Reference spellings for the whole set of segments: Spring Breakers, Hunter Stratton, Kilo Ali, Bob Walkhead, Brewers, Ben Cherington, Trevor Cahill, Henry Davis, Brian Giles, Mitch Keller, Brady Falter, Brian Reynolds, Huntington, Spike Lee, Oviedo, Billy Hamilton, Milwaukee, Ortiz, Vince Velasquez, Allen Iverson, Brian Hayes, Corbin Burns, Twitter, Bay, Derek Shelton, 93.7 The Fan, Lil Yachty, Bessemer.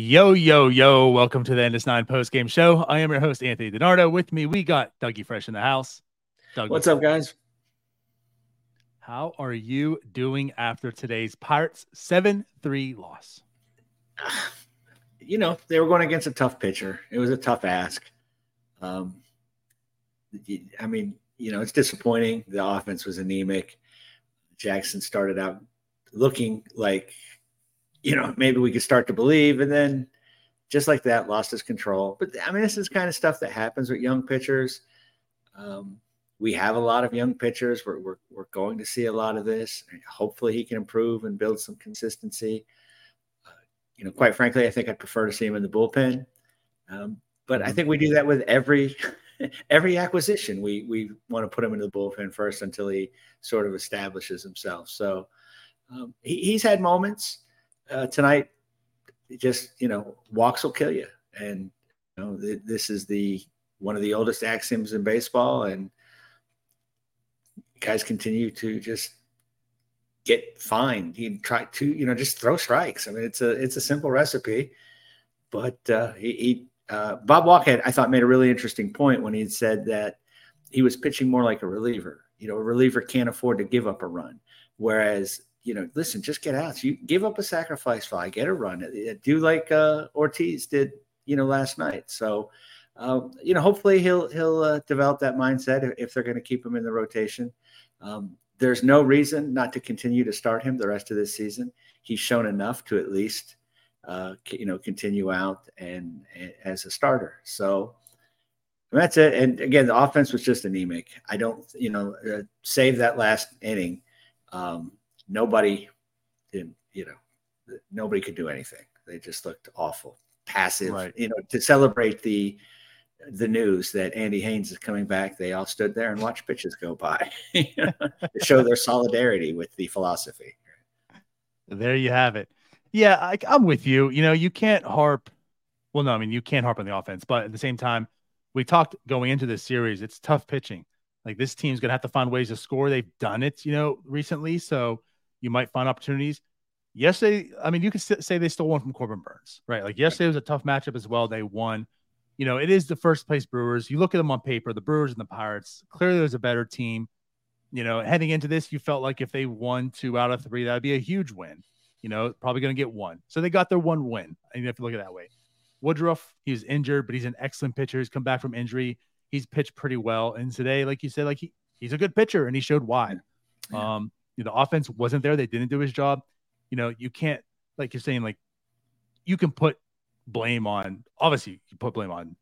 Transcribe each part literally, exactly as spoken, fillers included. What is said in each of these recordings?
Yo, yo, yo. Welcome to the N S nine postgame show. I am your host, Anthony DiNardo. With me, we got Dougie Fresh in the house. Dougie, what's up, guys? How are you doing after today's Pirates seven three loss? You know, they were going against a tough pitcher. It was a tough ask. Um, I mean, you know, it's disappointing. The offense was anemic. Jackson started out looking like, you know, maybe we could start to believe. And then just like that, lost his control. But I mean, this is kind of stuff that happens with young pitchers. Um, we have a lot of young pitchers. We're, we're, we're going to see a lot of this. Hopefully he can improve and build some consistency. Uh, you know, quite frankly, I think I'd prefer to see him in the bullpen. Um, but I think we do that with every, every acquisition. We, we want to put him into the bullpen first until he sort of establishes himself. So um, he, he's had moments. Uh, tonight, just, you know, walks will kill you. And, you know, th- this is the one of the oldest axioms in baseball. And guys continue to just get fined. He try to, you know, just throw strikes. I mean, it's a it's a simple recipe. But uh, he, he uh, Bob Walkhead, I thought, made a really interesting point when he had said that he was pitching more like a reliever. You know, a reliever can't afford to give up a run, whereas – you know, listen, just get out. So you give up a sacrifice fly, get a run. Do like uh, Ortiz did, you know, last night. So, um, you know, hopefully he'll he'll uh, develop that mindset if they're going to keep him in the rotation. Um, there's no reason not to continue to start him the rest of this season. He's shown enough to at least, uh, you know, continue out and, and as a starter. So and that's it. And again, the offense was just anemic. I don't, you know, uh, save that last inning. Um, Nobody, didn't, you know, nobody could do anything. They just looked awful, passive. Right. You know, to celebrate the the news that Andy Haynes is coming back, they all stood there and watched pitches go by you know, to show their solidarity with the philosophy. There you have it. Yeah, I, I'm with you. You know, you can't harp. Well, no, I mean, you can't harp on the offense, but at the same time, we talked going into this series. It's tough pitching. Like this team's going to have to find ways to score. They've done it, you know, recently. So. You might find opportunities. Yesterday, I mean, you could say they stole one from Corbin Burns, right? Like yesterday was a tough matchup as well. They won. You know, it is the first place Brewers. You look at them on paper, the Brewers and the Pirates. Clearly, there's a better team. You know, heading into this, you felt like if they won two out of three, that would be a huge win. You know, probably going to get one. So they got their one win. I mean, if you look at it that way. Woodruff, he's injured, but he's an excellent pitcher. He's come back from injury. He's pitched pretty well. And today, like you said, like he, he's a good pitcher, and he showed why. Yeah. Um, You know, the offense wasn't there. They didn't do his job. You know, you can't, like you're saying, like you can put blame on, obviously you put blame on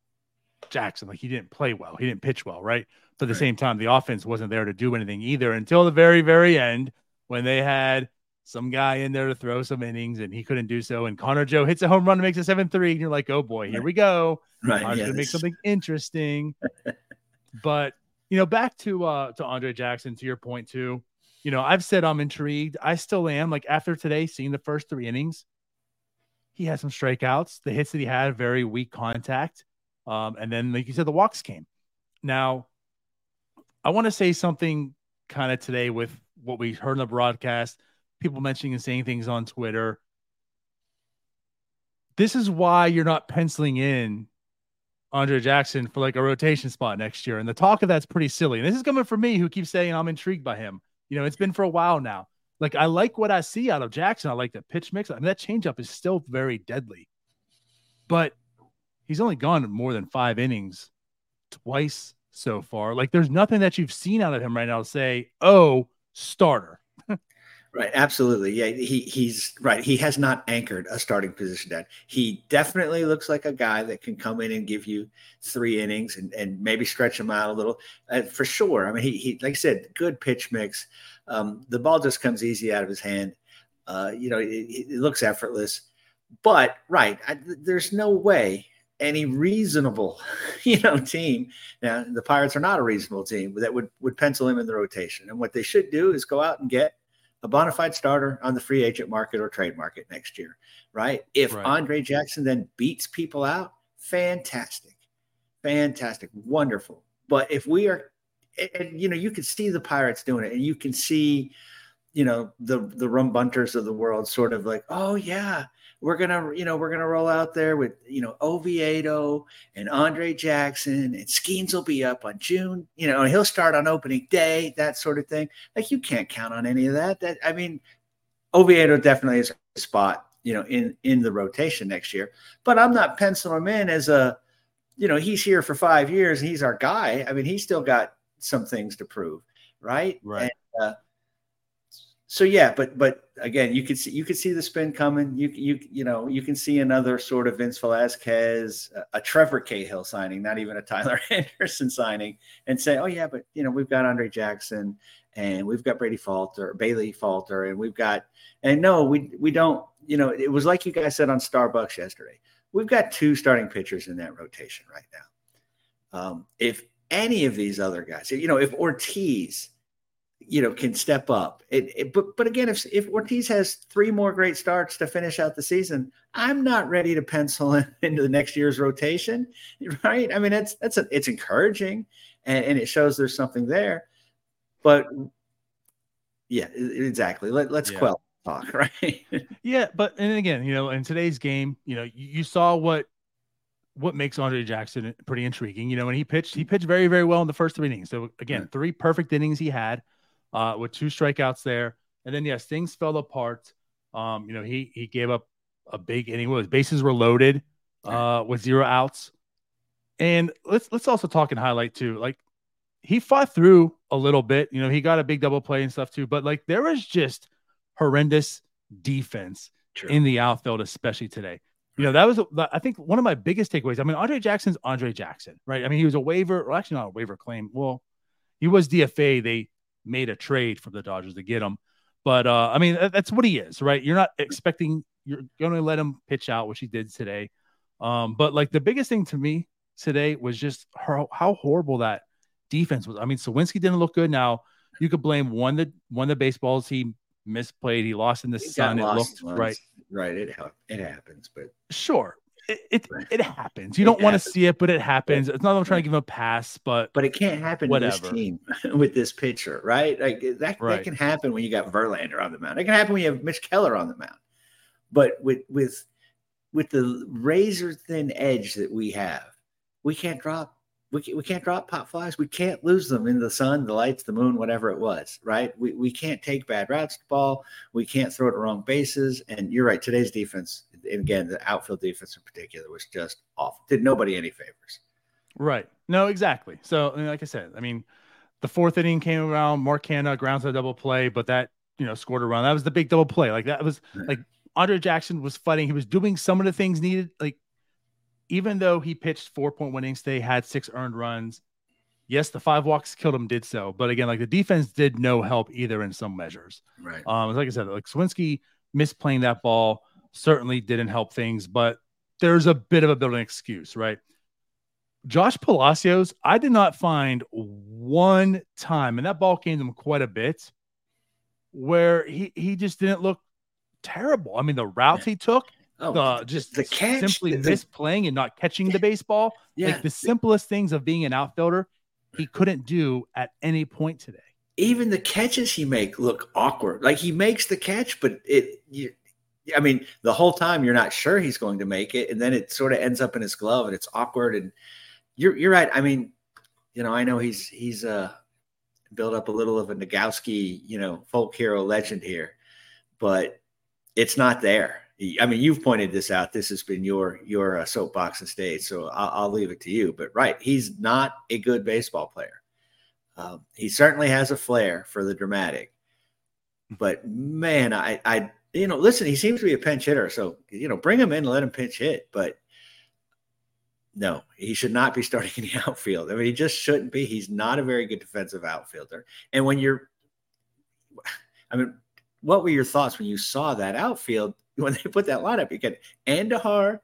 Jackson. Like he didn't play well. He didn't pitch well. Right. But at the right. same time, the offense wasn't there to do anything either until the very, very end when they had some guy in there to throw some innings and he couldn't do so. And Connor Joe hits a home run and makes a seven three. And you're like, oh boy, here right. we go. Right. I'm going to make something interesting. But, you know, back to, uh, to Andre Jackson, to your point too. You know, I've said I'm intrigued. I still am. Like after today, seeing the first three innings, he had some strikeouts. The hits that he had, very weak contact. Um, and then, like you said, the walks came. Now, I want to say something kind of today with what we heard in the broadcast, people mentioning and saying things on Twitter. This is why you're not penciling in Andre Jackson for like a rotation spot next year. And the talk of that's pretty silly. And this is coming from me who keeps saying I'm intrigued by him. You know, it's been for a while now. Like, I like what I see out of Jackson. I like the pitch mix. I mean, that changeup is still very deadly. But he's only gone more than five innings twice so far. Like, there's nothing that you've seen out of him right now to say, oh, starter. Right, absolutely. Yeah, he he's right. He has not anchored a starting position down. He definitely looks like a guy that can come in and give you three innings and, and maybe stretch him out a little uh, for sure. I mean, he, he like I said, good pitch mix. Um, the ball just comes easy out of his hand. Uh, you know, it, it looks effortless. But, right, I, there's no way any reasonable, you know, team. Now, the Pirates are not a reasonable team that would, would pencil him in the rotation. And what they should do is go out and get a bona fide starter on the free agent market or trade market next year, right? If right. Andre Jackson then beats people out, fantastic, fantastic, wonderful. But if we are, and, and you know, you can see the Pirates doing it, and you can see, you know, the the rum bunters of the world sort of like, oh yeah, we're gonna, you know, we're gonna roll out there with, you know, Oviedo and Andre Jackson, and Skeens will be up on June, you know, and he'll start on opening day, that sort of thing. Like, you can't count on any of that. That, I mean, Oviedo definitely is a spot, you know, in in the rotation next year. But I'm not penciling him in as a, you know, he's here for five years and he's our guy. I mean, he's still got some things to prove, right? Right. And, uh, so yeah, but but again, you could see you could see the spin coming. You you you know you can see another sort of Vince Velasquez, a, a Trevor Cahill signing, not even a Tyler Anderson signing, and say, oh yeah, but you know we've got Andre Jackson and we've got Brady Falter, Bailey Falter, and we've got and no, we we don't. You know, it was like you guys said on Starbucks yesterday. We've got two starting pitchers in that rotation right now. Um, if any of these other guys, you know, if Ortiz, you know, can step up. It, it, but but again, if if Ortiz has three more great starts to finish out the season, I'm not ready to pencil in, into the next year's rotation, right? I mean, that's that's a, it's encouraging, and, and it shows there's something there. But yeah, exactly. Let, let's yeah. quell talk, right? yeah, but and again, you know, in today's game, you know, you, you saw what what makes Andre Jackson pretty intriguing. You know, when he pitched, he pitched very very well in the first three innings. So again, yeah. three perfect innings he had. Uh, with two strikeouts there. And then, yes, things fell apart. Um, you know, he he gave up a big inning. His bases were loaded uh, with zero outs. And let's let's also talk and highlight, too. Like, he fought through a little bit. You know, he got a big double play and stuff, too. But, like, there was just horrendous defense True. in the outfield, especially today. You know, that was, I think, one of my biggest takeaways. I mean, Andre Jackson's Andre Jackson, right? I mean, he was a waiver, or actually not a waiver claim. Well, he was D F A. They made a trade from the Dodgers to get him. But, uh, I mean, that, that's what he is, right? You're not expecting – you're going to let him pitch out, which he did today. Um, but, like, the biggest thing to me today was just how, how horrible that defense was. I mean, Sawinski didn't look good. Now, you could blame one of the, one of the baseballs he misplayed. He lost in the he sun. It looked once. right. Right. It, it happens. But Sure. It it, it happens. You it don't want to see it, but it happens. It's not that I'm trying to give him a pass, but but it can't happen whatever. to this team with this pitcher, right? Like that, right. that can happen when you got Verlander on the mound. It can happen when you have Mitch Keller on the mound. But with with with the razor thin edge that we have, we can't drop we can't, we can't drop pop flies. We can't lose them in the sun, the lights, the moon, whatever it was, right? We we can't take bad routes to the ball. We can't throw to wrong bases. And you're right, today's defense. And again, the outfield defense in particular was just awful. Did nobody any favors. Right. No, exactly. So, like I said, I mean, the fourth inning came around. Mark Hanna grounds a double play, but that, you know, scored a run. That was the big double play. Like, that was right. like Andre Jackson was fighting. He was doing some of the things needed. Like, even though he pitched four point one innings, they had six earned runs. Yes, the five walks killed him, did so. But again, like the defense did no help either in some measures. Right. Um, like I said, like Sawinski misplaying that ball. Certainly didn't help things, but there's a bit of a built-in excuse, right? Josh Palacios, I did not find one time, and that ball came to him quite a bit, where he, he just didn't look terrible. I mean, the routes he took, oh, the just the catch, simply the, misplaying and not catching yeah, the baseball, yeah. like the simplest things of being an outfielder, he couldn't do at any point today. Even the catches he make look awkward. Like he makes the catch, but it you, I mean, the whole time you're not sure he's going to make it, and then it sort of ends up in his glove, and it's awkward. And you're you're right. I mean, you know, I know he's he's uh, built up a little of a Nagowski, you know, folk hero legend here, but it's not there. I mean, you've pointed this out. This has been your your uh, soapbox and stage, so I'll, I'll leave it to you. But right, he's not a good baseball player. Um, he certainly has a flair for the dramatic, but man, I I. You know, listen, he seems to be a pinch hitter. So, you know, bring him in and let him pinch hit. But no, he should not be starting in the outfield. I mean, he just shouldn't be. He's not a very good defensive outfielder. And when you're – I mean, what were your thoughts when you saw that outfield when they put that lineup? You got Andahar,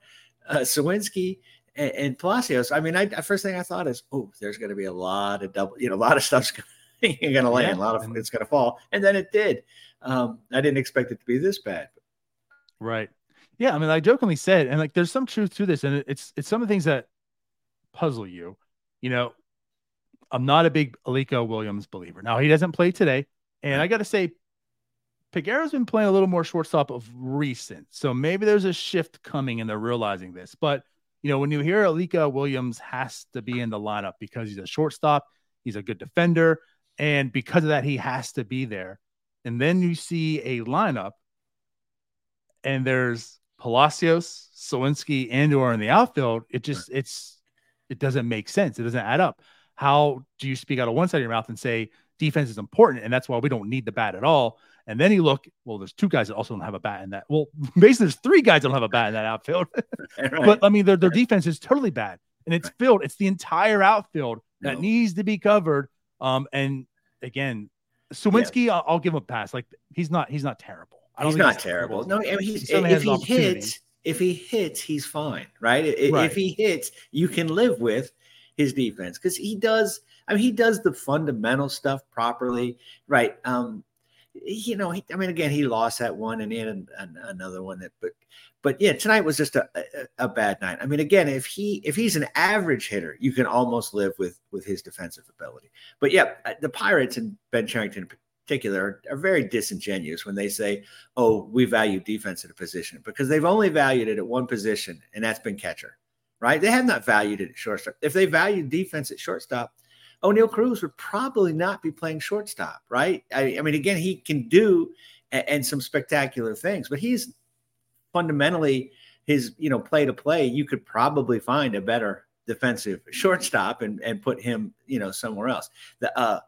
uh, Sawinski, and, and Palacios. I mean, I, the first thing I thought is, oh, there's going to be a lot of double – you know, a lot of stuff's going to land. Yeah. A lot of it's going to fall. And then it did. Um, I didn't expect it to be this bad. Right. Yeah. I mean, I jokingly said, and like, there's some truth to this, and it's, it's some of the things that puzzle you, you know, I'm not a big Aliko Williams believer. Now he doesn't play today. And I got to say Peguero's been playing a little more shortstop of recent, so maybe there's a shift coming and they're realizing this. But, you know, when you hear Aliko Williams has to be in the lineup because he's a shortstop, he's a good defender, and because of that, he has to be there. And then you see a lineup, and there's Palacios, Sawinski, Andahar in the outfield. It just right. it's it doesn't make sense. It doesn't add up. How do you speak out of one side of your mouth and say defense is important, and that's why we don't need the bat at all? And then you look, well, there's two guys that also don't have a bat in that. Well, basically, there's three guys that don't have a bat in that outfield. Right. But, I mean, their, their defense is totally bad. And it's right. filled. It's the entire outfield that no. needs to be covered. Um, and, again, Sawinski, yeah. I'll, I'll give him a pass. Like, he's not he's not terrible. I don't he's not he's terrible. terrible. No, I mean, he's, he if he hits, if he hits, he's fine, right? If, right? if he hits, you can live with his defense. Because he does – I mean, he does the fundamental stuff properly, right? Um You know, he, I mean, again, he lost that one, and he had an, an, another one that, but, but yeah, tonight was just a, a, a bad night. I mean, again, if he if he's an average hitter, you can almost live with with his defensive ability. But yeah, the Pirates and Ben Cherington in particular are, are very disingenuous when they say, "Oh, we value defense at a position," because they've only valued it at one position, and that's been catcher, right? They have not valued it at shortstop. If they valued defense at shortstop, O'Neal Cruz would probably not be playing shortstop, right? I, I mean, again, he can do a, and some spectacular things, but he's fundamentally his, you know, play to play. You could probably find a better defensive shortstop and, and put him, you know, somewhere else. The, uh,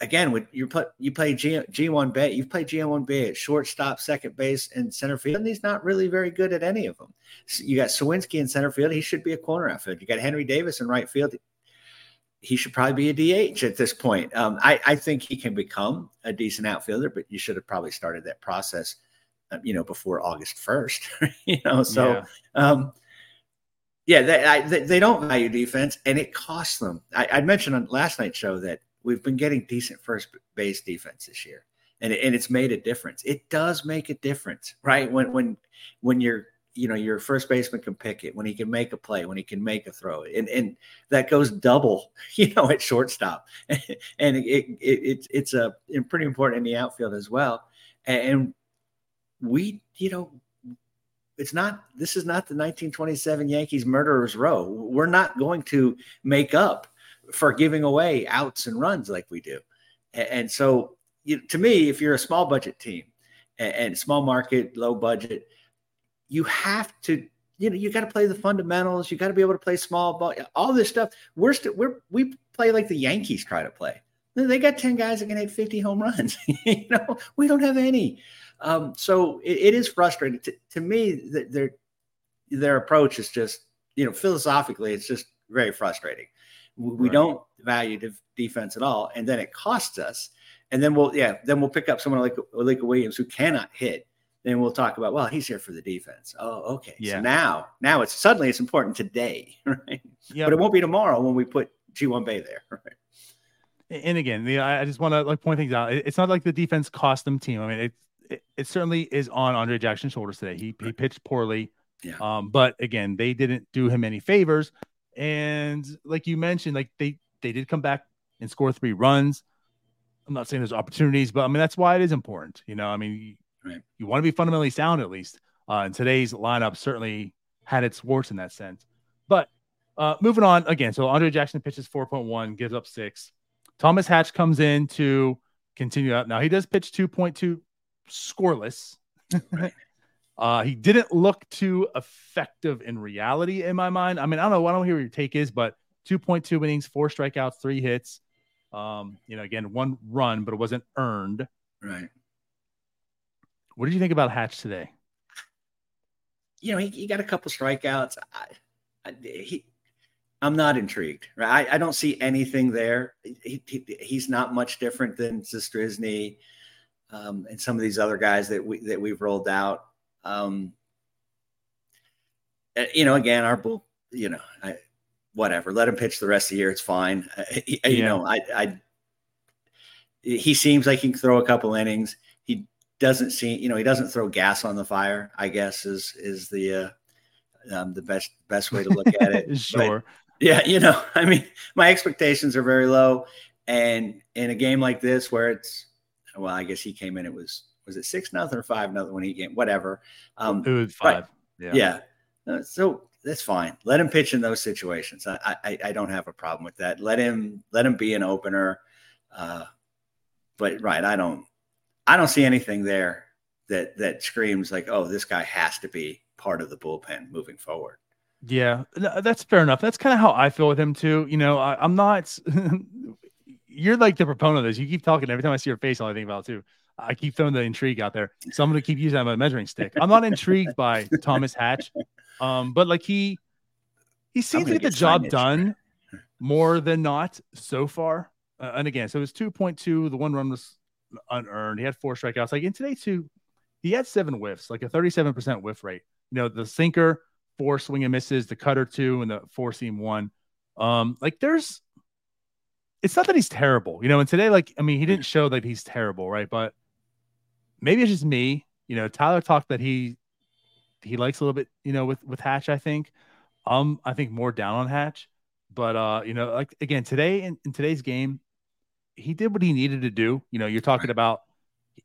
again, with you put you play G, G1 Bay, you've played G one Bay at shortstop, second base, and center field, and he's not really very good at any of them. So you got Sawinski in center field; he should be a corner outfield. You got Henry Davis in right field. He should probably be a D H at this point. Um, I, I think he can become a decent outfielder, but you should have probably started that process, uh, you know, before August first, you know? So, yeah, um, yeah they, I, they, they don't value defense, and it costs them. I, I mentioned on last night's show that we've been getting decent first base defense this year, and it, and it's made a difference. It does make a difference, right? When, when, when you're, you know, your first baseman can pick it when he can make a play, when he can make a throw. And and that goes double, you know, at shortstop. And it, it, it it's a pretty important in the outfield as well. And we, you know, it's not, this is not the nineteen twenty-seven Yankees murderer's row. We're not going to make up for giving away outs and runs like we do. And so, you know, to me, if you're a small budget team and, and small market, low budget, you have to, you know, you got to play the fundamentals. You got to be able to play small ball, all this stuff. We're still, we're, we play like the Yankees try to play. They got ten guys that can hit fifty home runs. You know, we don't have any. Um, so it, it is frustrating to, to me that their, their approach is just, you know, philosophically, it's just very frustrating. We, we right. don't value the defense at all. And then it costs us. And then we'll, yeah, then we'll pick up someone like Aliko Williams who cannot hit. Then we'll talk about, well, he's here for the defense. Oh, okay. Yeah. So now, now it's suddenly it's important today, right? Yeah. But it won't be tomorrow when we put G one Bay there, right? And again, the, I just want to like point things out. It's not like the defense cost them team. I mean, it it, it certainly is on Andre Jackson's shoulders today. He right. he pitched poorly, yeah. Um, but again, they didn't do him any favors. And like you mentioned, like they they did come back and score three runs. I'm not saying there's opportunities, but I mean that's why it is important. You know, I mean. Right. You want to be fundamentally sound, at least. Uh, and today's lineup certainly had its warts in that sense. But uh, moving on again. So Andre Jackson pitches four point one, gives up six. Thomas Hatch comes in to continue up. Now he does pitch two point two scoreless. Right. uh, he didn't look too effective in reality in my mind. I mean, I don't know. I don't hear what your take is, but two point two innings, four strikeouts, three hits. Um, you know, again, one run, but it wasn't earned. Right. What did you think about Hatch today? You know, he, he got a couple strikeouts. I, I, he, I'm not intrigued. Right? I, I don't see anything there. He, he, he's not much different than Zastrizny um, and some of these other guys that we that we've rolled out. Um, you know, again, our bull. You know, I, whatever. Let him pitch the rest of the year. It's fine. I, yeah. You know, I, I. He seems like he can throw a couple innings. He. Doesn't seem, you know, he doesn't throw gas on the fire, I guess is, is the, uh, um, the best, best way to look at it. Sure. But yeah. You know, I mean, my expectations are very low, and in a game like this where it's, well, I guess he came in, it was was it six nothing or five nothing when he came, whatever. Um, it was five. Right. Yeah. yeah. So that's fine. Let him pitch in those situations. I, I I don't have a problem with that. Let him let him be an opener. Uh, but right, I don't I don't see anything there that that screams like, oh, this guy has to be part of the bullpen moving forward. Yeah, that's fair enough. That's kind of how I feel with him too. You know, I, I'm not. You're like the proponent of this. You keep talking. Every time I see your face, all I think about too. I keep throwing the intrigue out there. So I'm going to keep using that my measuring stick. I'm not intrigued by Thomas Hatch, um, but like he, he seems to get the job done more than not so far. Uh, and again, so it was two point two. The one run was unearned. He had four strikeouts. Like in today too, he had seven whiffs, like a thirty-seven percent whiff rate. You know, the sinker, four swing and misses, the cutter two, and the four seam one. Um, like there's, it's not that he's terrible, you know, and today, like, I mean, he didn't show that he's terrible. Right. But maybe it's just me, you know, Tyler talked that he, he likes a little bit, you know, with, with Hatch, I think, um, I think more down on Hatch, but, uh, you know, like again, today in, in today's game, he did what he needed to do. You know, you're talking about,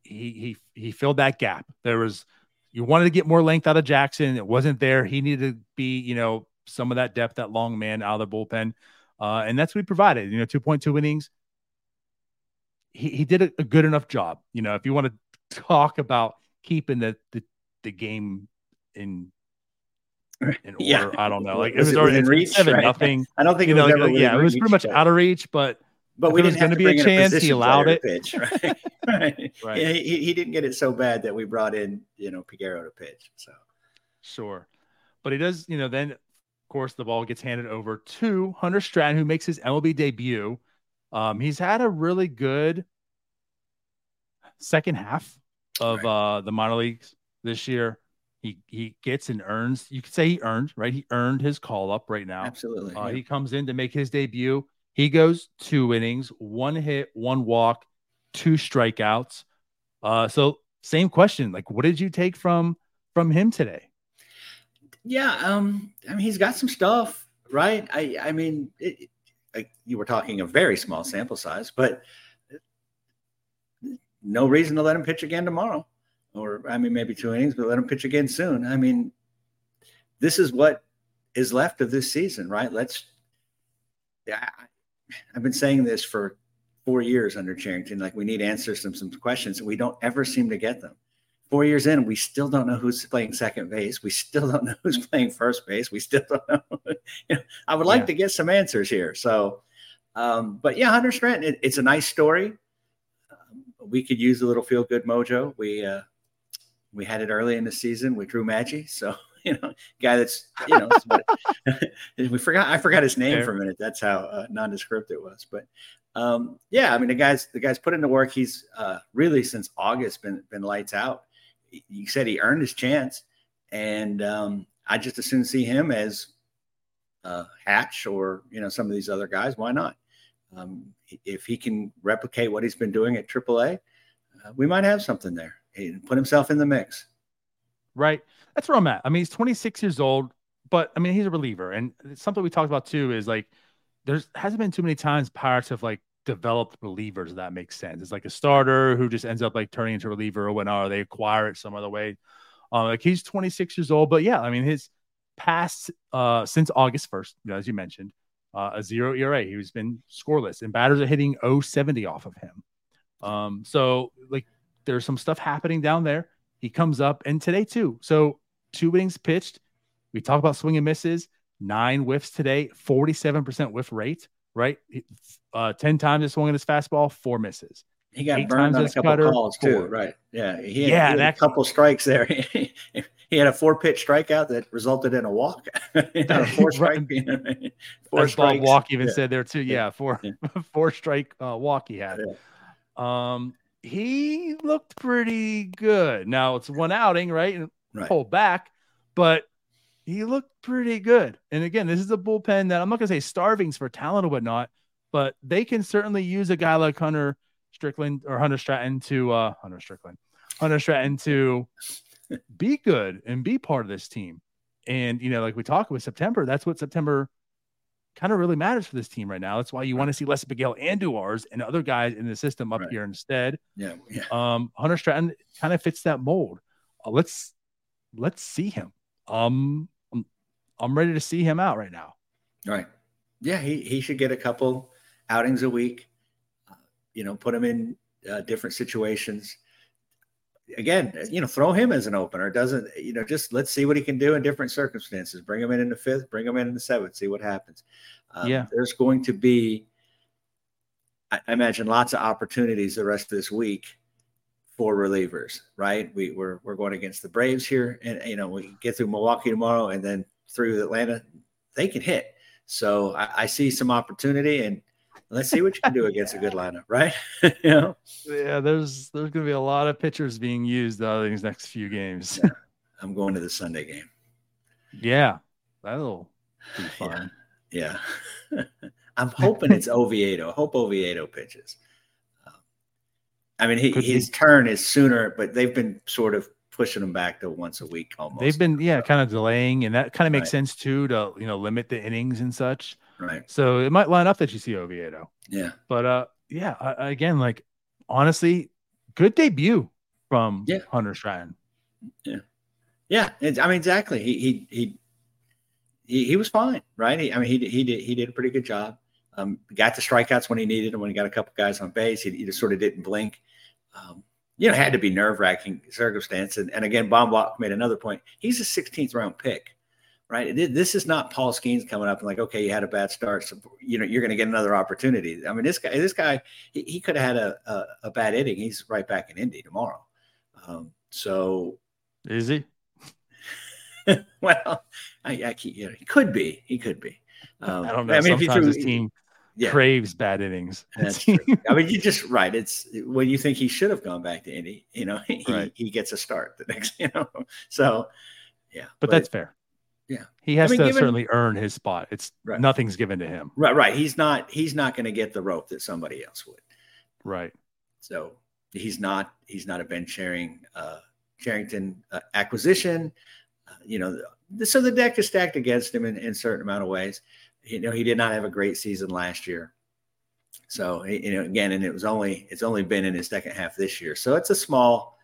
he, he, he filled that gap. There was, you wanted to get more length out of Jackson. It wasn't there. He needed to be, you know, some of that depth, that long man out of the bullpen. Uh, and that's what he provided, you know, two point two innings. He he did a, a good enough job. You know, if you want to talk about keeping the, the, the game in, in order, yeah. I don't know. Like was it was it already in reach, seven, right? Nothing. I don't think you it was know, ever like, yeah, reach, it was pretty much but... out of reach, but, but we didn't going to be a chance. A he allowed it. Pitch, right? right. right. Yeah, he, he didn't get it so bad that we brought in, you know, Piguero to pitch. So sure. But he does, you know, then of course, the ball gets handed over to Hunter Stratton, who makes his M L B debut. Um, he's had a really good second half of right. uh, the minor leagues this year. He he gets and earns. You could say he earned, right? He earned his call up right now. Absolutely. Uh, yeah. He comes in to make his debut. He goes two innings, one hit, one walk, two strikeouts. Uh, so same question, like, what did you take from from him today? Yeah, um, I mean, he's got some stuff, right? I, I mean, it, like you were talking a very small sample size, but no reason to let him pitch again tomorrow. Or, I mean, maybe two innings, but let him pitch again soon. I mean, this is what is left of this season, right? Let's – I've been saying this for four years under Cherington. Like, we need answers to some questions, and we don't ever seem to get them. Four years in, we still don't know who's playing second base. We still don't know who's playing first base. We still don't know. you know I would like yeah. to get some answers here. So, um, but yeah, Hunter Stratton, it, it's a nice story. Um, we could use a little feel-good mojo. We uh, we had it early in the season. We drew Maggi. So, you know, guy that's, you know, we forgot. I forgot his name Fair. for a minute. That's how uh, nondescript it was. But um, yeah, I mean, the guy's, the guy's put into work. He's uh, really since August been been lights out. You said he earned his chance, and um, I just as soon see him as uh, Hatch or, you know, some of these other guys. Why not? Um, if he can replicate what he's been doing at triple A, uh, we might have something there. He put himself in the mix. Right. That's where I'm at. I mean, he's twenty-six years old, but, I mean, he's a reliever. And something we talked about, too, is, like, there hasn't been too many times Pirates have, like, developed relievers, that makes sense. It's like a starter who just ends up like turning into a reliever or whatnot, or they acquire it some other way. Um, like he's twenty-six years old, but yeah, I mean, his past uh, since August first, you know, as you mentioned, uh, a zero E R A, he's been scoreless, and batters are hitting oh seventy off of him. Um, so like there's some stuff happening down there. He comes up, and today too. So two innings pitched. We talk about swing and misses, nine whiffs today, forty-seven percent whiff rate. Right, uh, ten times he swung at his fastball, four misses. He got Eight burned on a couple cutter, calls four. too, right? Yeah, he had, yeah, he had a couple strikes there. he had a four-pitch strikeout that resulted in a walk. a four strike, you know, four Bob walk even yeah. said there too. Yeah, four yeah. four strike uh, walk he had. Yeah. Um, he looked pretty good. Now it's one outing, right? And right. pull back, but. He looked pretty good. And again, this is a bullpen that I'm not going to say starvings for talent or whatnot, but they can certainly use a guy like Hunter Strickland or Hunter Stratton to uh, Hunter Strickland, Hunter Stratton to be good and be part of this team. And, you know, like we talked with September, that's what September kind of really matters for this team right now. That's why you right. want to see Les Miguel Andujar's and other guys in the system up right. here instead. Yeah. yeah. Um, Hunter Stratton kind of fits that mold. Uh, let's let's see him. Um, I'm, I'm ready to see him out right now. Right. Yeah, he, he should get a couple outings a week, uh, you know, put him in uh, different situations. Again, you know, throw him as an opener. It doesn't, you know, just let's see what he can do in different circumstances. Bring him in in the fifth, bring him in in the seventh, see what happens. Um, yeah. There's going to be, I imagine, lots of opportunities the rest of this week for relievers, right? We, we're we're going against the Braves here, and, you know, we get through Milwaukee tomorrow and then through Atlanta. They can hit. So I, I see some opportunity, and let's see what you can do against yeah. a good lineup, right? you know? Yeah, there's there's going to be a lot of pitchers being used uh, these next few games. yeah. I'm going to the Sunday game. Yeah, that'll be fun. Yeah. yeah. I'm hoping it's Oviedo. I hope Oviedo pitches. Um, I mean, he, his turn is sooner, but they've been sort of pushing them back to once a week almost. They've been, yeah, kind of delaying, and that kind of makes right. sense, too, to, you know, limit the innings and such. Right. So it might line up that you see Oviedo. Yeah. But, uh, yeah, I, again, like, honestly, good debut from yeah. Hunter Stratton. Yeah. Yeah. It's, I mean, exactly. He, he, he, he was fine. Right. He, I mean, he, he did, he did a pretty good job. Um, got the strikeouts when he needed them, when he got a couple guys on base, he, he just sort of didn't blink. Um, you know, it had to be nerve wracking circumstance. And, and again, Bob Walk made another point. He's a sixteenth round pick. Right. This is not Paul Skeens coming up and like, okay, you had a bad start. So, you know, you're going to get another opportunity. I mean, this guy, this guy, he, he could have had a, a, a bad inning. He's right back in Indy tomorrow. Um, so. Is he? well, I, I keep, you know, he could be, he could be. Um, I don't know. I mean, sometimes if you threw, this team yeah. craves bad innings. That's true. I mean, you just, right. It's when you think he should have gone back to Indy, you know, he, right. he gets a start the next, you know, so yeah, but, but that's fair. Yeah, he has I mean, to given, certainly earn his spot. It's right. nothing's given to him. Right, right. He's not. He's not going to get the rope that somebody else would. Right. So he's not. He's not a Ben Cherington uh, Cherington uh, acquisition. Uh, you know. The, so the deck is stacked against him in, in a certain amount of ways. You know, he did not have a great season last year. So you know, again, and it was only it's only been in his second half this year. So it's a small.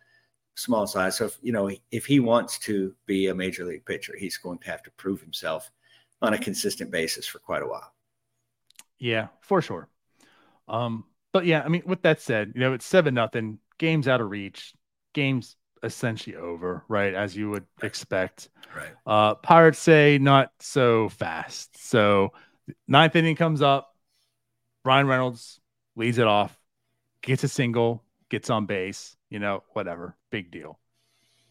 Small size. So, if, you know, if he wants to be a major league pitcher, he's going to have to prove himself on a consistent basis for quite a while. Yeah, for sure. Um, but yeah, I mean, with that said, you know, it's seven, nothing, game's out of reach, game's essentially over, right? As you would expect. Right. Uh, Pirates say not so fast. So ninth inning comes up. Brian Reynolds leads it off, gets a single, gets on base. You know, whatever, big deal.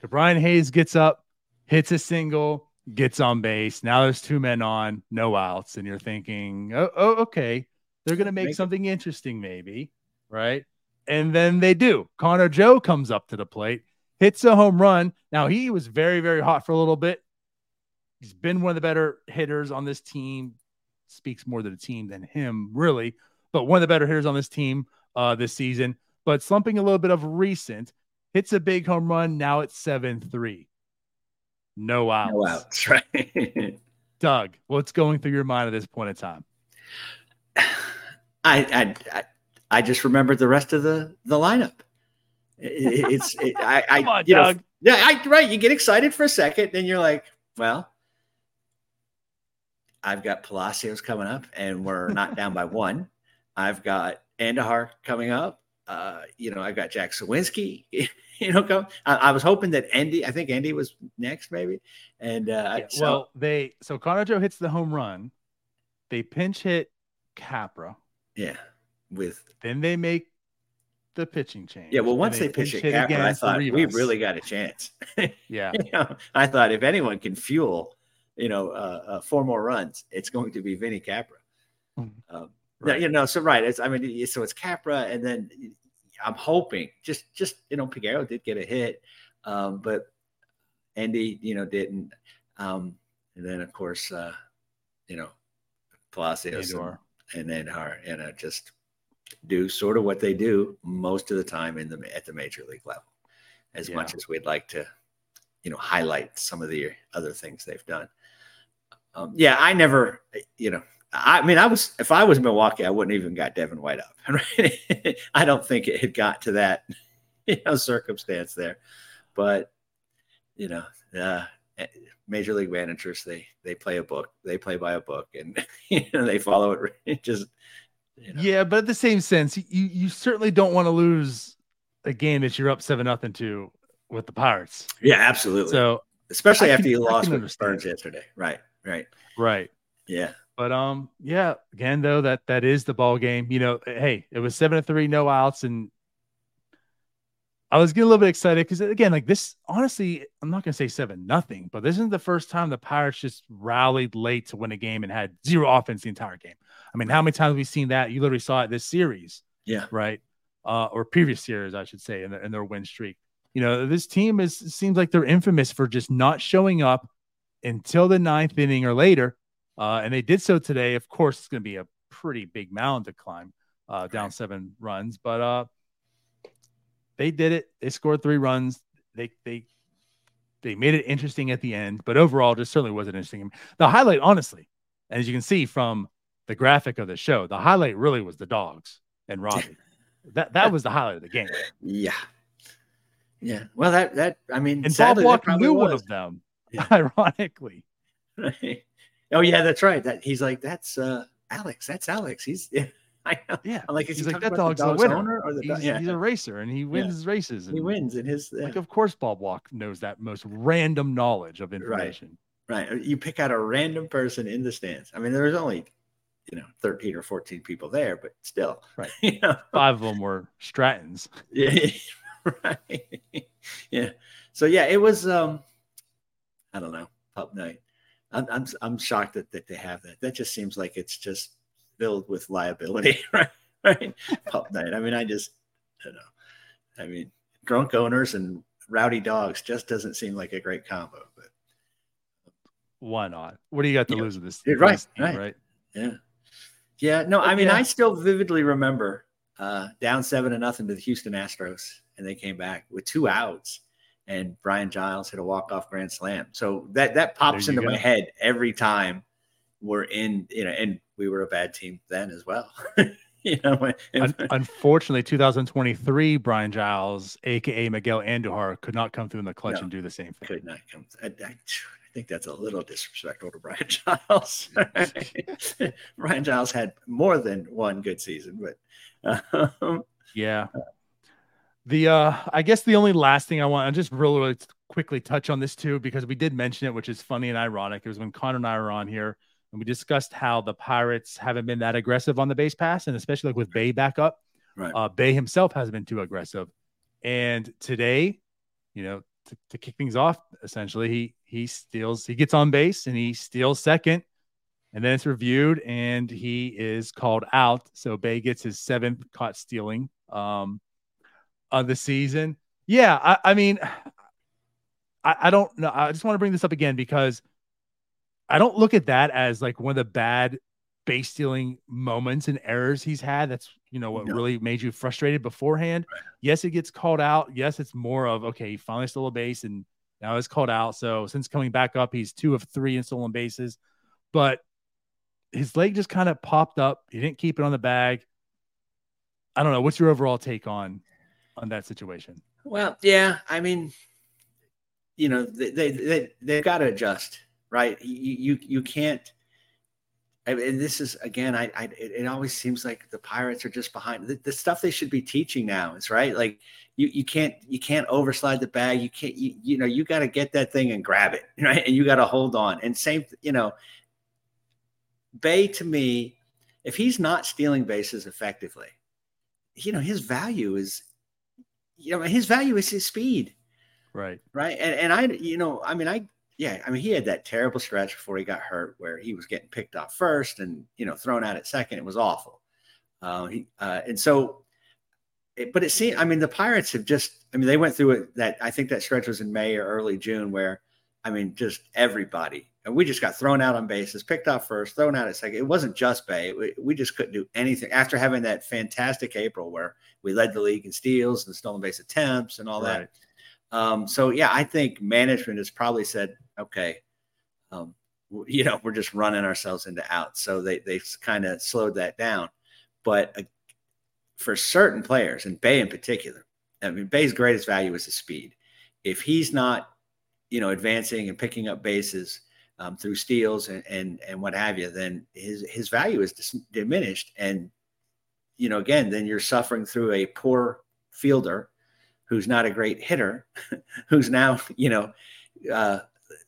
Brian Hayes gets up, hits a single, gets on base. Now there's two men on, no outs. And you're thinking, oh, oh okay, they're going to make, make something it. interesting maybe, right? And then they do. Connor Joe comes up to the plate, hits a home run. Now, he was very, very hot for a little bit. He's been one of the better hitters on this team. Speaks more to the team than him, really. But one of the better hitters on this team uh, this season. But slumping a little bit of recent, hits a big home run. Now it's seven three. No outs. No outs, right. Doug, what's going through your mind at this point in time? I I I, I just remembered the rest of the, the lineup. It, it's it, I, I Come on, you Doug. Know, yeah, I, right. You get excited for a second, then you're like, well, I've got Palacios coming up, and we're not down by one. I've got Andahar coming up. Uh, you know, I've got Jack Sawinski, you know, come, I, I was hoping that Andy, I think Andy was next maybe. And, uh, yeah, so, well, they, so Connor Joe hits the home run. They pinch hit Capra. Yeah. With, then they make the pitching change. Yeah. Well, once they, they pitch it, Capra, again, I thought we really got a chance. yeah. You know, I thought if anyone can fuel, you know, uh, uh four more runs, it's going to be Vinny Capra. Mm-hmm. Um, Right. You know, so right. It's I mean, so it's Capra, and then I'm hoping just just you know, Piguero did get a hit, um, but Andy, you know, didn't. Um, and then of course, uh, you know, Palacios and, and then Har and uh, just do sort of what they do most of the time in the at the major league level, as yeah. much as we'd like to, you know, highlight some of the other things they've done. Um, yeah, I never, you know. I mean, I was if I was Milwaukee, I wouldn't even got Devin White up. Right? I don't think it had got to that, you know, circumstance there. But, you know, uh, major league managers, they they play a book. They play by a book, and you know, they follow it. It just you know. Yeah, but at the same sense, you you certainly don't want to lose a game that you're up seven nothing to with the Pirates. Yeah, absolutely. So especially I after can, you lost with Burns yesterday, right? Right. Right. Yeah. But, um, yeah, again, though, that, that is the ball game. You know, hey, it was seven to three, no outs. And I was getting a little bit excited because, again, like this, honestly, I'm not going to say seven, nothing, but this isn't the first time the Pirates just rallied late to win a game and had zero offense the entire game. I mean, how many times have we seen that? You literally saw it this series. Yeah. Right. Uh, or previous series, I should say, in their, in their win streak. You know, this team is seems like they're infamous for just not showing up until the ninth inning or later. Uh, and they did so today. Of course, it's going to be a pretty big mound to climb, uh, down seven runs. But uh, they did it. They scored three runs. They they they made it interesting at the end. But overall, it just certainly wasn't interesting. The highlight, honestly, as you can see from the graphic of the show, the highlight really was the dogs and Robbie. that that was the highlight of the game. Yeah, yeah. Well, that that I mean, and Bob Walkhead knew was. One of them, yeah. Ironically. Right. Oh yeah, that's right. That he's like, that's uh, Alex. That's Alex. He's yeah, I know. Yeah, I'm like he's, he's like that dog's, the dog's a winner. Owner or the dog? He's, yeah. he's a racer and he wins yeah. races. And he wins in his yeah. like. Of course, Bob Walk knows that most random knowledge of information. Right. right. You pick out a random person in the stands. I mean, there's only you know thirteen or fourteen people there, but still, right? You know? Five of them were Strattons. Yeah. Right. Yeah. So yeah, it was. Um, I don't know. Pub night. I'm, I'm I'm shocked that, that they have that. That just seems like it's just filled with liability, right? Right? Pub night. I mean, I just, I don't know. I mean, drunk owners and rowdy dogs just doesn't seem like a great combo. But why not? What do you got to yeah. lose with this? Right, this team, right, right. Yeah, yeah. No, I mean, yeah. I still vividly remember uh, down seven to nothing to the Houston Astros, and they came back with two outs. And Brian Giles hit a walk-off grand slam. So that that pops into go. my head every time we're in, you know, and we were a bad team then as well. You know, and, unfortunately, twenty twenty-three, Brian Giles, a k a. Miguel Andahar, could not come through in the clutch no, and do the same thing. Could not come. I, I, I think that's a little disrespectful to Brian Giles. Brian Giles had more than one good season, but um, yeah. The uh, I guess the only last thing I want, I'll just really, really quickly touch on this too, because we did mention it, which is funny and ironic. It was when Connor and I were on here and we discussed how the Pirates haven't been that aggressive on the base pass, and especially like with Bay back up. Right. Uh, Bay himself hasn't been too aggressive. And today, you know, to, to kick things off, essentially, he he steals, he gets on base and he steals second, and then it's reviewed and he is called out. So Bay gets his seventh caught stealing. Um, Of the season. Yeah. I, I mean, I, I don't know. I just want to bring this up again because I don't look at that as like one of the bad base stealing moments and errors he's had. That's, you know, what no. really made you frustrated beforehand. Right. Yes. It gets called out. Yes. It's more of, okay, he finally stole a base and now it's called out. So since coming back up, he's two of three in stolen bases, but his leg just kind of popped up. He didn't keep it on the bag. I don't know. What's your overall take on on that situation? Well, yeah, I mean, you know, they, they, they, they've got to adjust, right? You, you, you can't, I mean, and this is, again, I, I, it always seems like the Pirates are just behind the, the stuff they should be teaching now is right. Like you, you can't, you can't overslide the bag. You can't, you, you know, you got to get that thing and grab it, right? And you got to hold on. And same, you know, Bay to me, if he's not stealing bases effectively, you know, his value is, you know, his value is his speed. Right. Right. And and I, you know, I mean, I, yeah, I mean, he had that terrible stretch before he got hurt where he was getting picked off first and, you know, thrown out at second. It was awful. Uh, he, uh, and so, it, but it seemed, I mean, the Pirates have just, I mean, they went through it that, I think that stretch was in May or early June where, I mean, just everybody, and we just got thrown out on bases, picked off first, thrown out at second. It wasn't just Bay. We, we just couldn't do anything after having that fantastic April where we led the league in steals and stolen base attempts and all right. that. Um, so, yeah, I think management has probably said, okay, um, you know, we're just running ourselves into outs. So they, they kind of slowed that down. But uh, for certain players, and Bay in particular, I mean, Bay's greatest value is his speed. If he's not, you know, advancing and picking up bases um, through steals and, and, and what have you, then his, his value is dis- diminished. And, you know, again, then you're suffering through a poor fielder who's not a great hitter, who's now, you know, uh,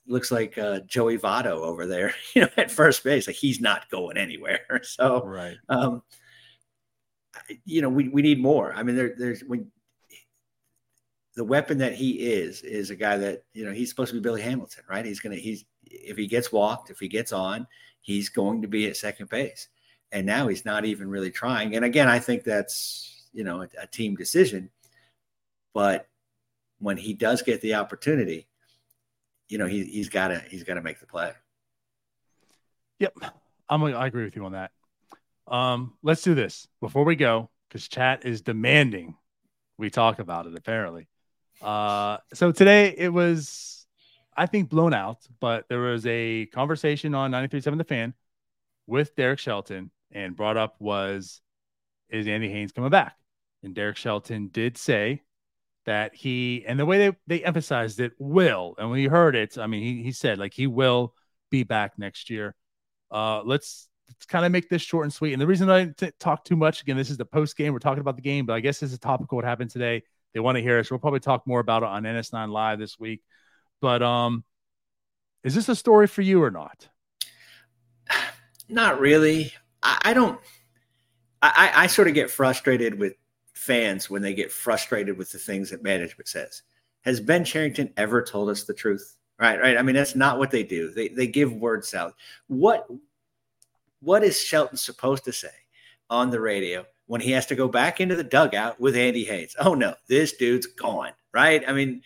looks like uh, Joey Votto over there, you know, at first base. Like, he's not going anywhere. So, right. um, you know, we, we need more. I mean, there, there's when the weapon that he is, is a guy that, you know, he's supposed to be Billy Hamilton, right? He's going to, he's, if he gets walked, if he gets on, he's going to be at second base. And now he's not even really trying. And again, I think that's, you know, a, a team decision, but when he does get the opportunity, you know, he, he's got to, he's got to make the play. Yep. I'm I agree with you on that. Um, let's do this before we go, because chat is demanding we talk about it, apparently. Uh, so today it was, I think, blown out, but there was a conversation on ninety-three point seven The Fan with Derek Shelton, and brought up was, is Andy Haynes coming back? And Derek Shelton did say that he, and the way they, they emphasized it, will, and when you heard it, I mean, he, he said, like, he will be back next year. Uh, let's, let's kind of make this short and sweet. And the reason I didn't t- talk too much, again, this is the post game. We're talking about the game, but I guess this is topical. What happened today? They want to hear us. We'll probably talk more about it on N S nine Live this week. But um, is this a story for you or not? Not really. I, I don't. I, I sort of get frustrated with fans when they get frustrated with the things that management says. Has Ben Cherington ever told us the truth? Right, right. I mean, that's not what they do. They they give word salad. What what is Shelton supposed to say on the radio when he has to go back into the dugout with Andy Haynes? Oh no, this dude's gone. Right. I mean,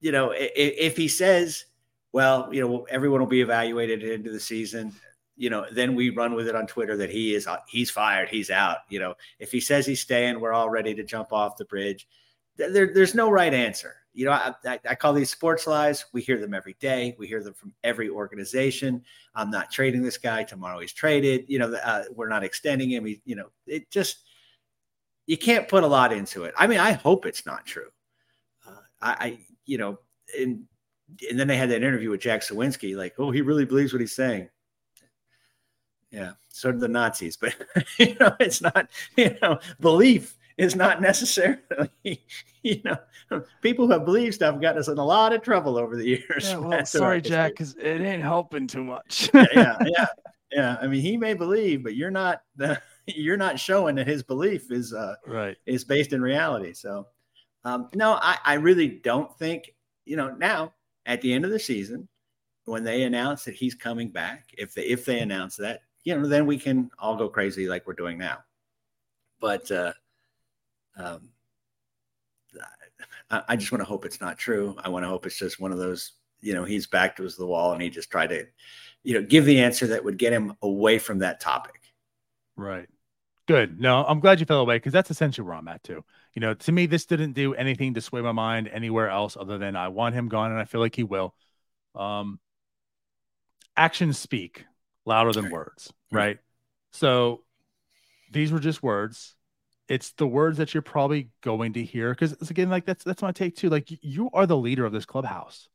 you know, if, if he says, well, you know, everyone will be evaluated into the season, you know, then we run with it on Twitter that he is, he's fired, he's out. You know, if he says he's staying, we're all ready to jump off the bridge. There, there's no right answer. You know, I, I, I call these sports lies. We hear them every day. We hear them from every organization. I'm not trading this guy. Tomorrow he's traded. You know, uh, we're not extending him. He, you know, it just, you can't put a lot into it. I mean, I hope it's not true. Uh, I, I, you know, and, and then they had that interview with Jack Sawinski, like, oh, he really believes what he's saying. Yeah, so did the Nazis, but you know, it's not, you know, belief is not necessarily, you know, people who have believed stuff have gotten us in a lot of trouble over the years. Yeah, well, sorry, Jack, because it ain't helping too much. yeah, yeah, yeah, yeah. I mean, he may believe, but you're not, uh, you're not showing that his belief is uh, right is based in reality. So, um, no, I, I really don't think, you know, now at the end of the season when they announce that he's coming back, if they, if they announce that, you know, then we can all go crazy like we're doing now. But uh, um, I, I just want to hope it's not true. I want to hope it's just one of those, you know, he's back to the wall and he just tried to, you know, give the answer that would get him away from that topic. Right. Good. No, I'm glad you fell away, because that's essentially where I'm at too. You know, to me, this didn't do anything to sway my mind anywhere else other than I want him gone, and I feel like he will. Um, actions speak louder than words. Right. So these were just words. It's the words that you're probably going to hear. Cause it's, again, like that's, that's my take too. Like, you are the leader of this clubhouse.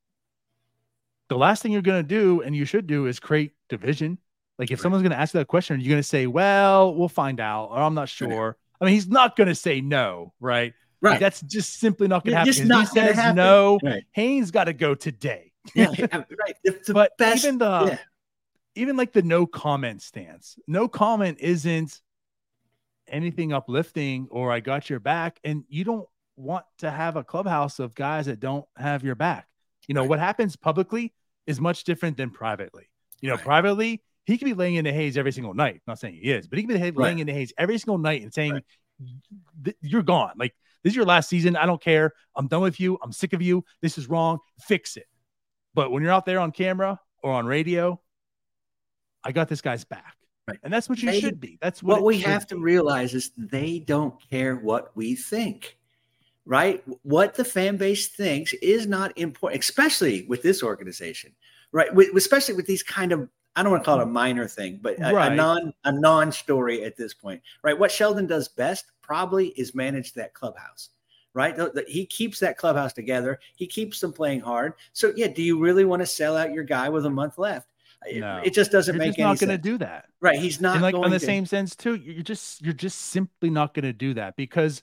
The last thing you're going to do, and you should do, is create division. Like, if right. someone's going to ask you that question, you're going to say, well, we'll find out, or I'm not sure. I mean, he's not going to say no. Right. Right. Like, that's just simply not going to happen. If he says happen. no, right. Haynes got to go today. Yeah. Right. It's the but best, even the, yeah. Even like the no comment stance, no comment isn't anything uplifting or I got your back. And you don't want to have a clubhouse of guys that don't have your back. You know, right. what happens publicly is much different than privately. You know, right. privately, he could be laying in the Haynes every single night. I'm not saying he is, but he could be laying right. in the Haynes every single night and saying, right. you're gone. Like, this is your last season. I don't care. I'm done with you. I'm sick of you. This is wrong. Fix it. But when you're out there on camera or on radio, I got this guy's back. Right. And that's what you they, should be. That's what, what we have be. to realize is they don't care what we think. right? What the fan base thinks is not important, especially with this organization, right? With, especially with these kind of, I don't want to call it a minor thing, but a, right. a non a non-story at this point, right? What Sheldon does best probably is manage that clubhouse, right? He keeps that clubhouse together. He keeps them playing hard. So yeah, do you really want to sell out your guy with a month left? No. It just doesn't you're make just any sense. He's not going to do that. Right. He's not like, going to. In the to... same sense too, you're just, you're just simply not going to do that because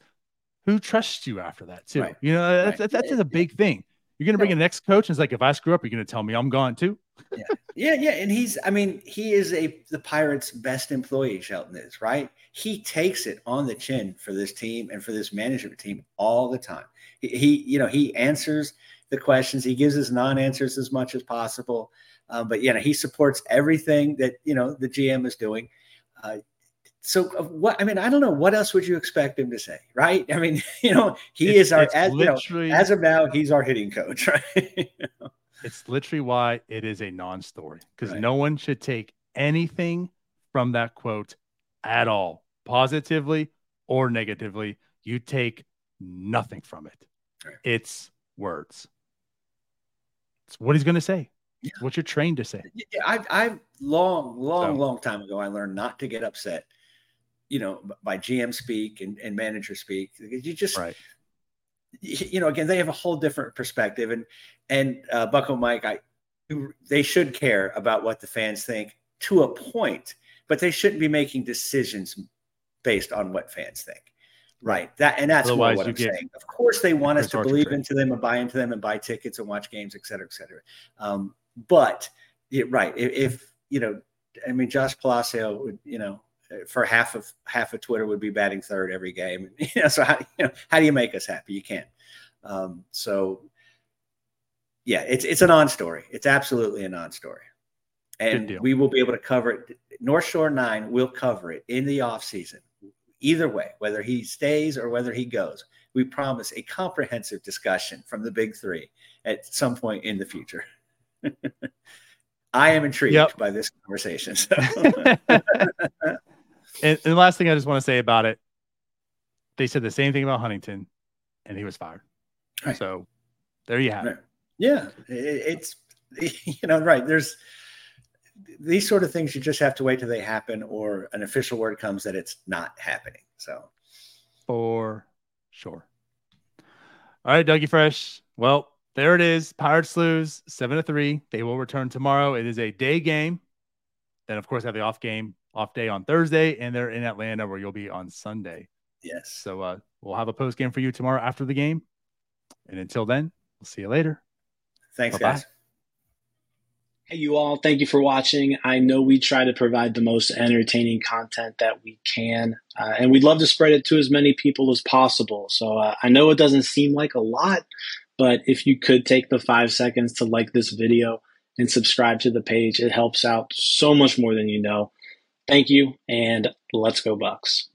who trusts you after that too? Right. You know, that's, right. that's, that's a big thing. You're going to bring yeah. an ex coach and it's like, if I screw up, you're going to tell me I'm gone too. yeah. Yeah. Yeah. And he's, I mean, he is a, the Pirates' best employee, Shelton is, right? He takes it on the chin for this team and for this management team all the time. He, he you know, he answers the questions. He gives his non-answers as much as possible. Um, but, you know, he supports everything that, you know, the G M is doing. Uh, so what, I mean, I don't know what else would you expect him to say, right? I mean, you know, he it's, is our, as, you know, as of now, he's our hitting coach, right? you know? It's literally why it is a non-story because right. no one should take anything from that quote at all, positively or negatively. You take nothing from it. Right. It's words. It's what he's going to say. Yeah. What you're trained to say. Yeah, I've, I've long, long, so. long time ago, I learned not to get upset, you know, by G M speak and, and manager speak. You just, right. you know, again, they have a whole different perspective. And, and uh, Bucko Mike, I, they should care about what the fans think to a point, but they shouldn't be making decisions based on what fans think. Right. That and that's what I'm saying. Of course, they want us to believe into them and buy into them and buy tickets and watch games, et cetera, et cetera. Um, but yeah, right, if, if you know, I mean, Josh Palacio would, you know, for half of half of Twitter would be batting third every game. You know, so how, you know, how do you make us happy? You can't. Um, so yeah, it's it's a non-story. It's absolutely a non-story, and we will be able to cover it. North Shore Nine will cover it in the off season. Either way, whether he stays or whether he goes, we promise a comprehensive discussion from the big three at some point in the future. I am intrigued yep. by this conversation. So. and, and the last thing I just want to say about it, they said the same thing about Huntington, and he was fired. Right. So there you have right. it. Yeah, it, it's, you know, right. There's these sort of things you just have to wait till they happen or an official word comes that it's not happening. So for sure. All right, Dougie Fresh. Well, there it is. Pirates lose seven to three. They will return tomorrow. It is a day game. Then of course have the off game, off day on Thursday, and they're in Atlanta where you'll be on Sunday. Yes. So uh, we'll have a post game for you tomorrow after the game. And until then, we'll see you later. Thanks Bye-bye. guys. Hey, you all. Thank you for watching. I know we try to provide the most entertaining content that we can, uh, and we'd love to spread it to as many people as possible. So uh, I know it doesn't seem like a lot, but if you could take the five seconds to like this video and subscribe to the page, it helps out so much more than you know. Thank you, and let's go Bucks.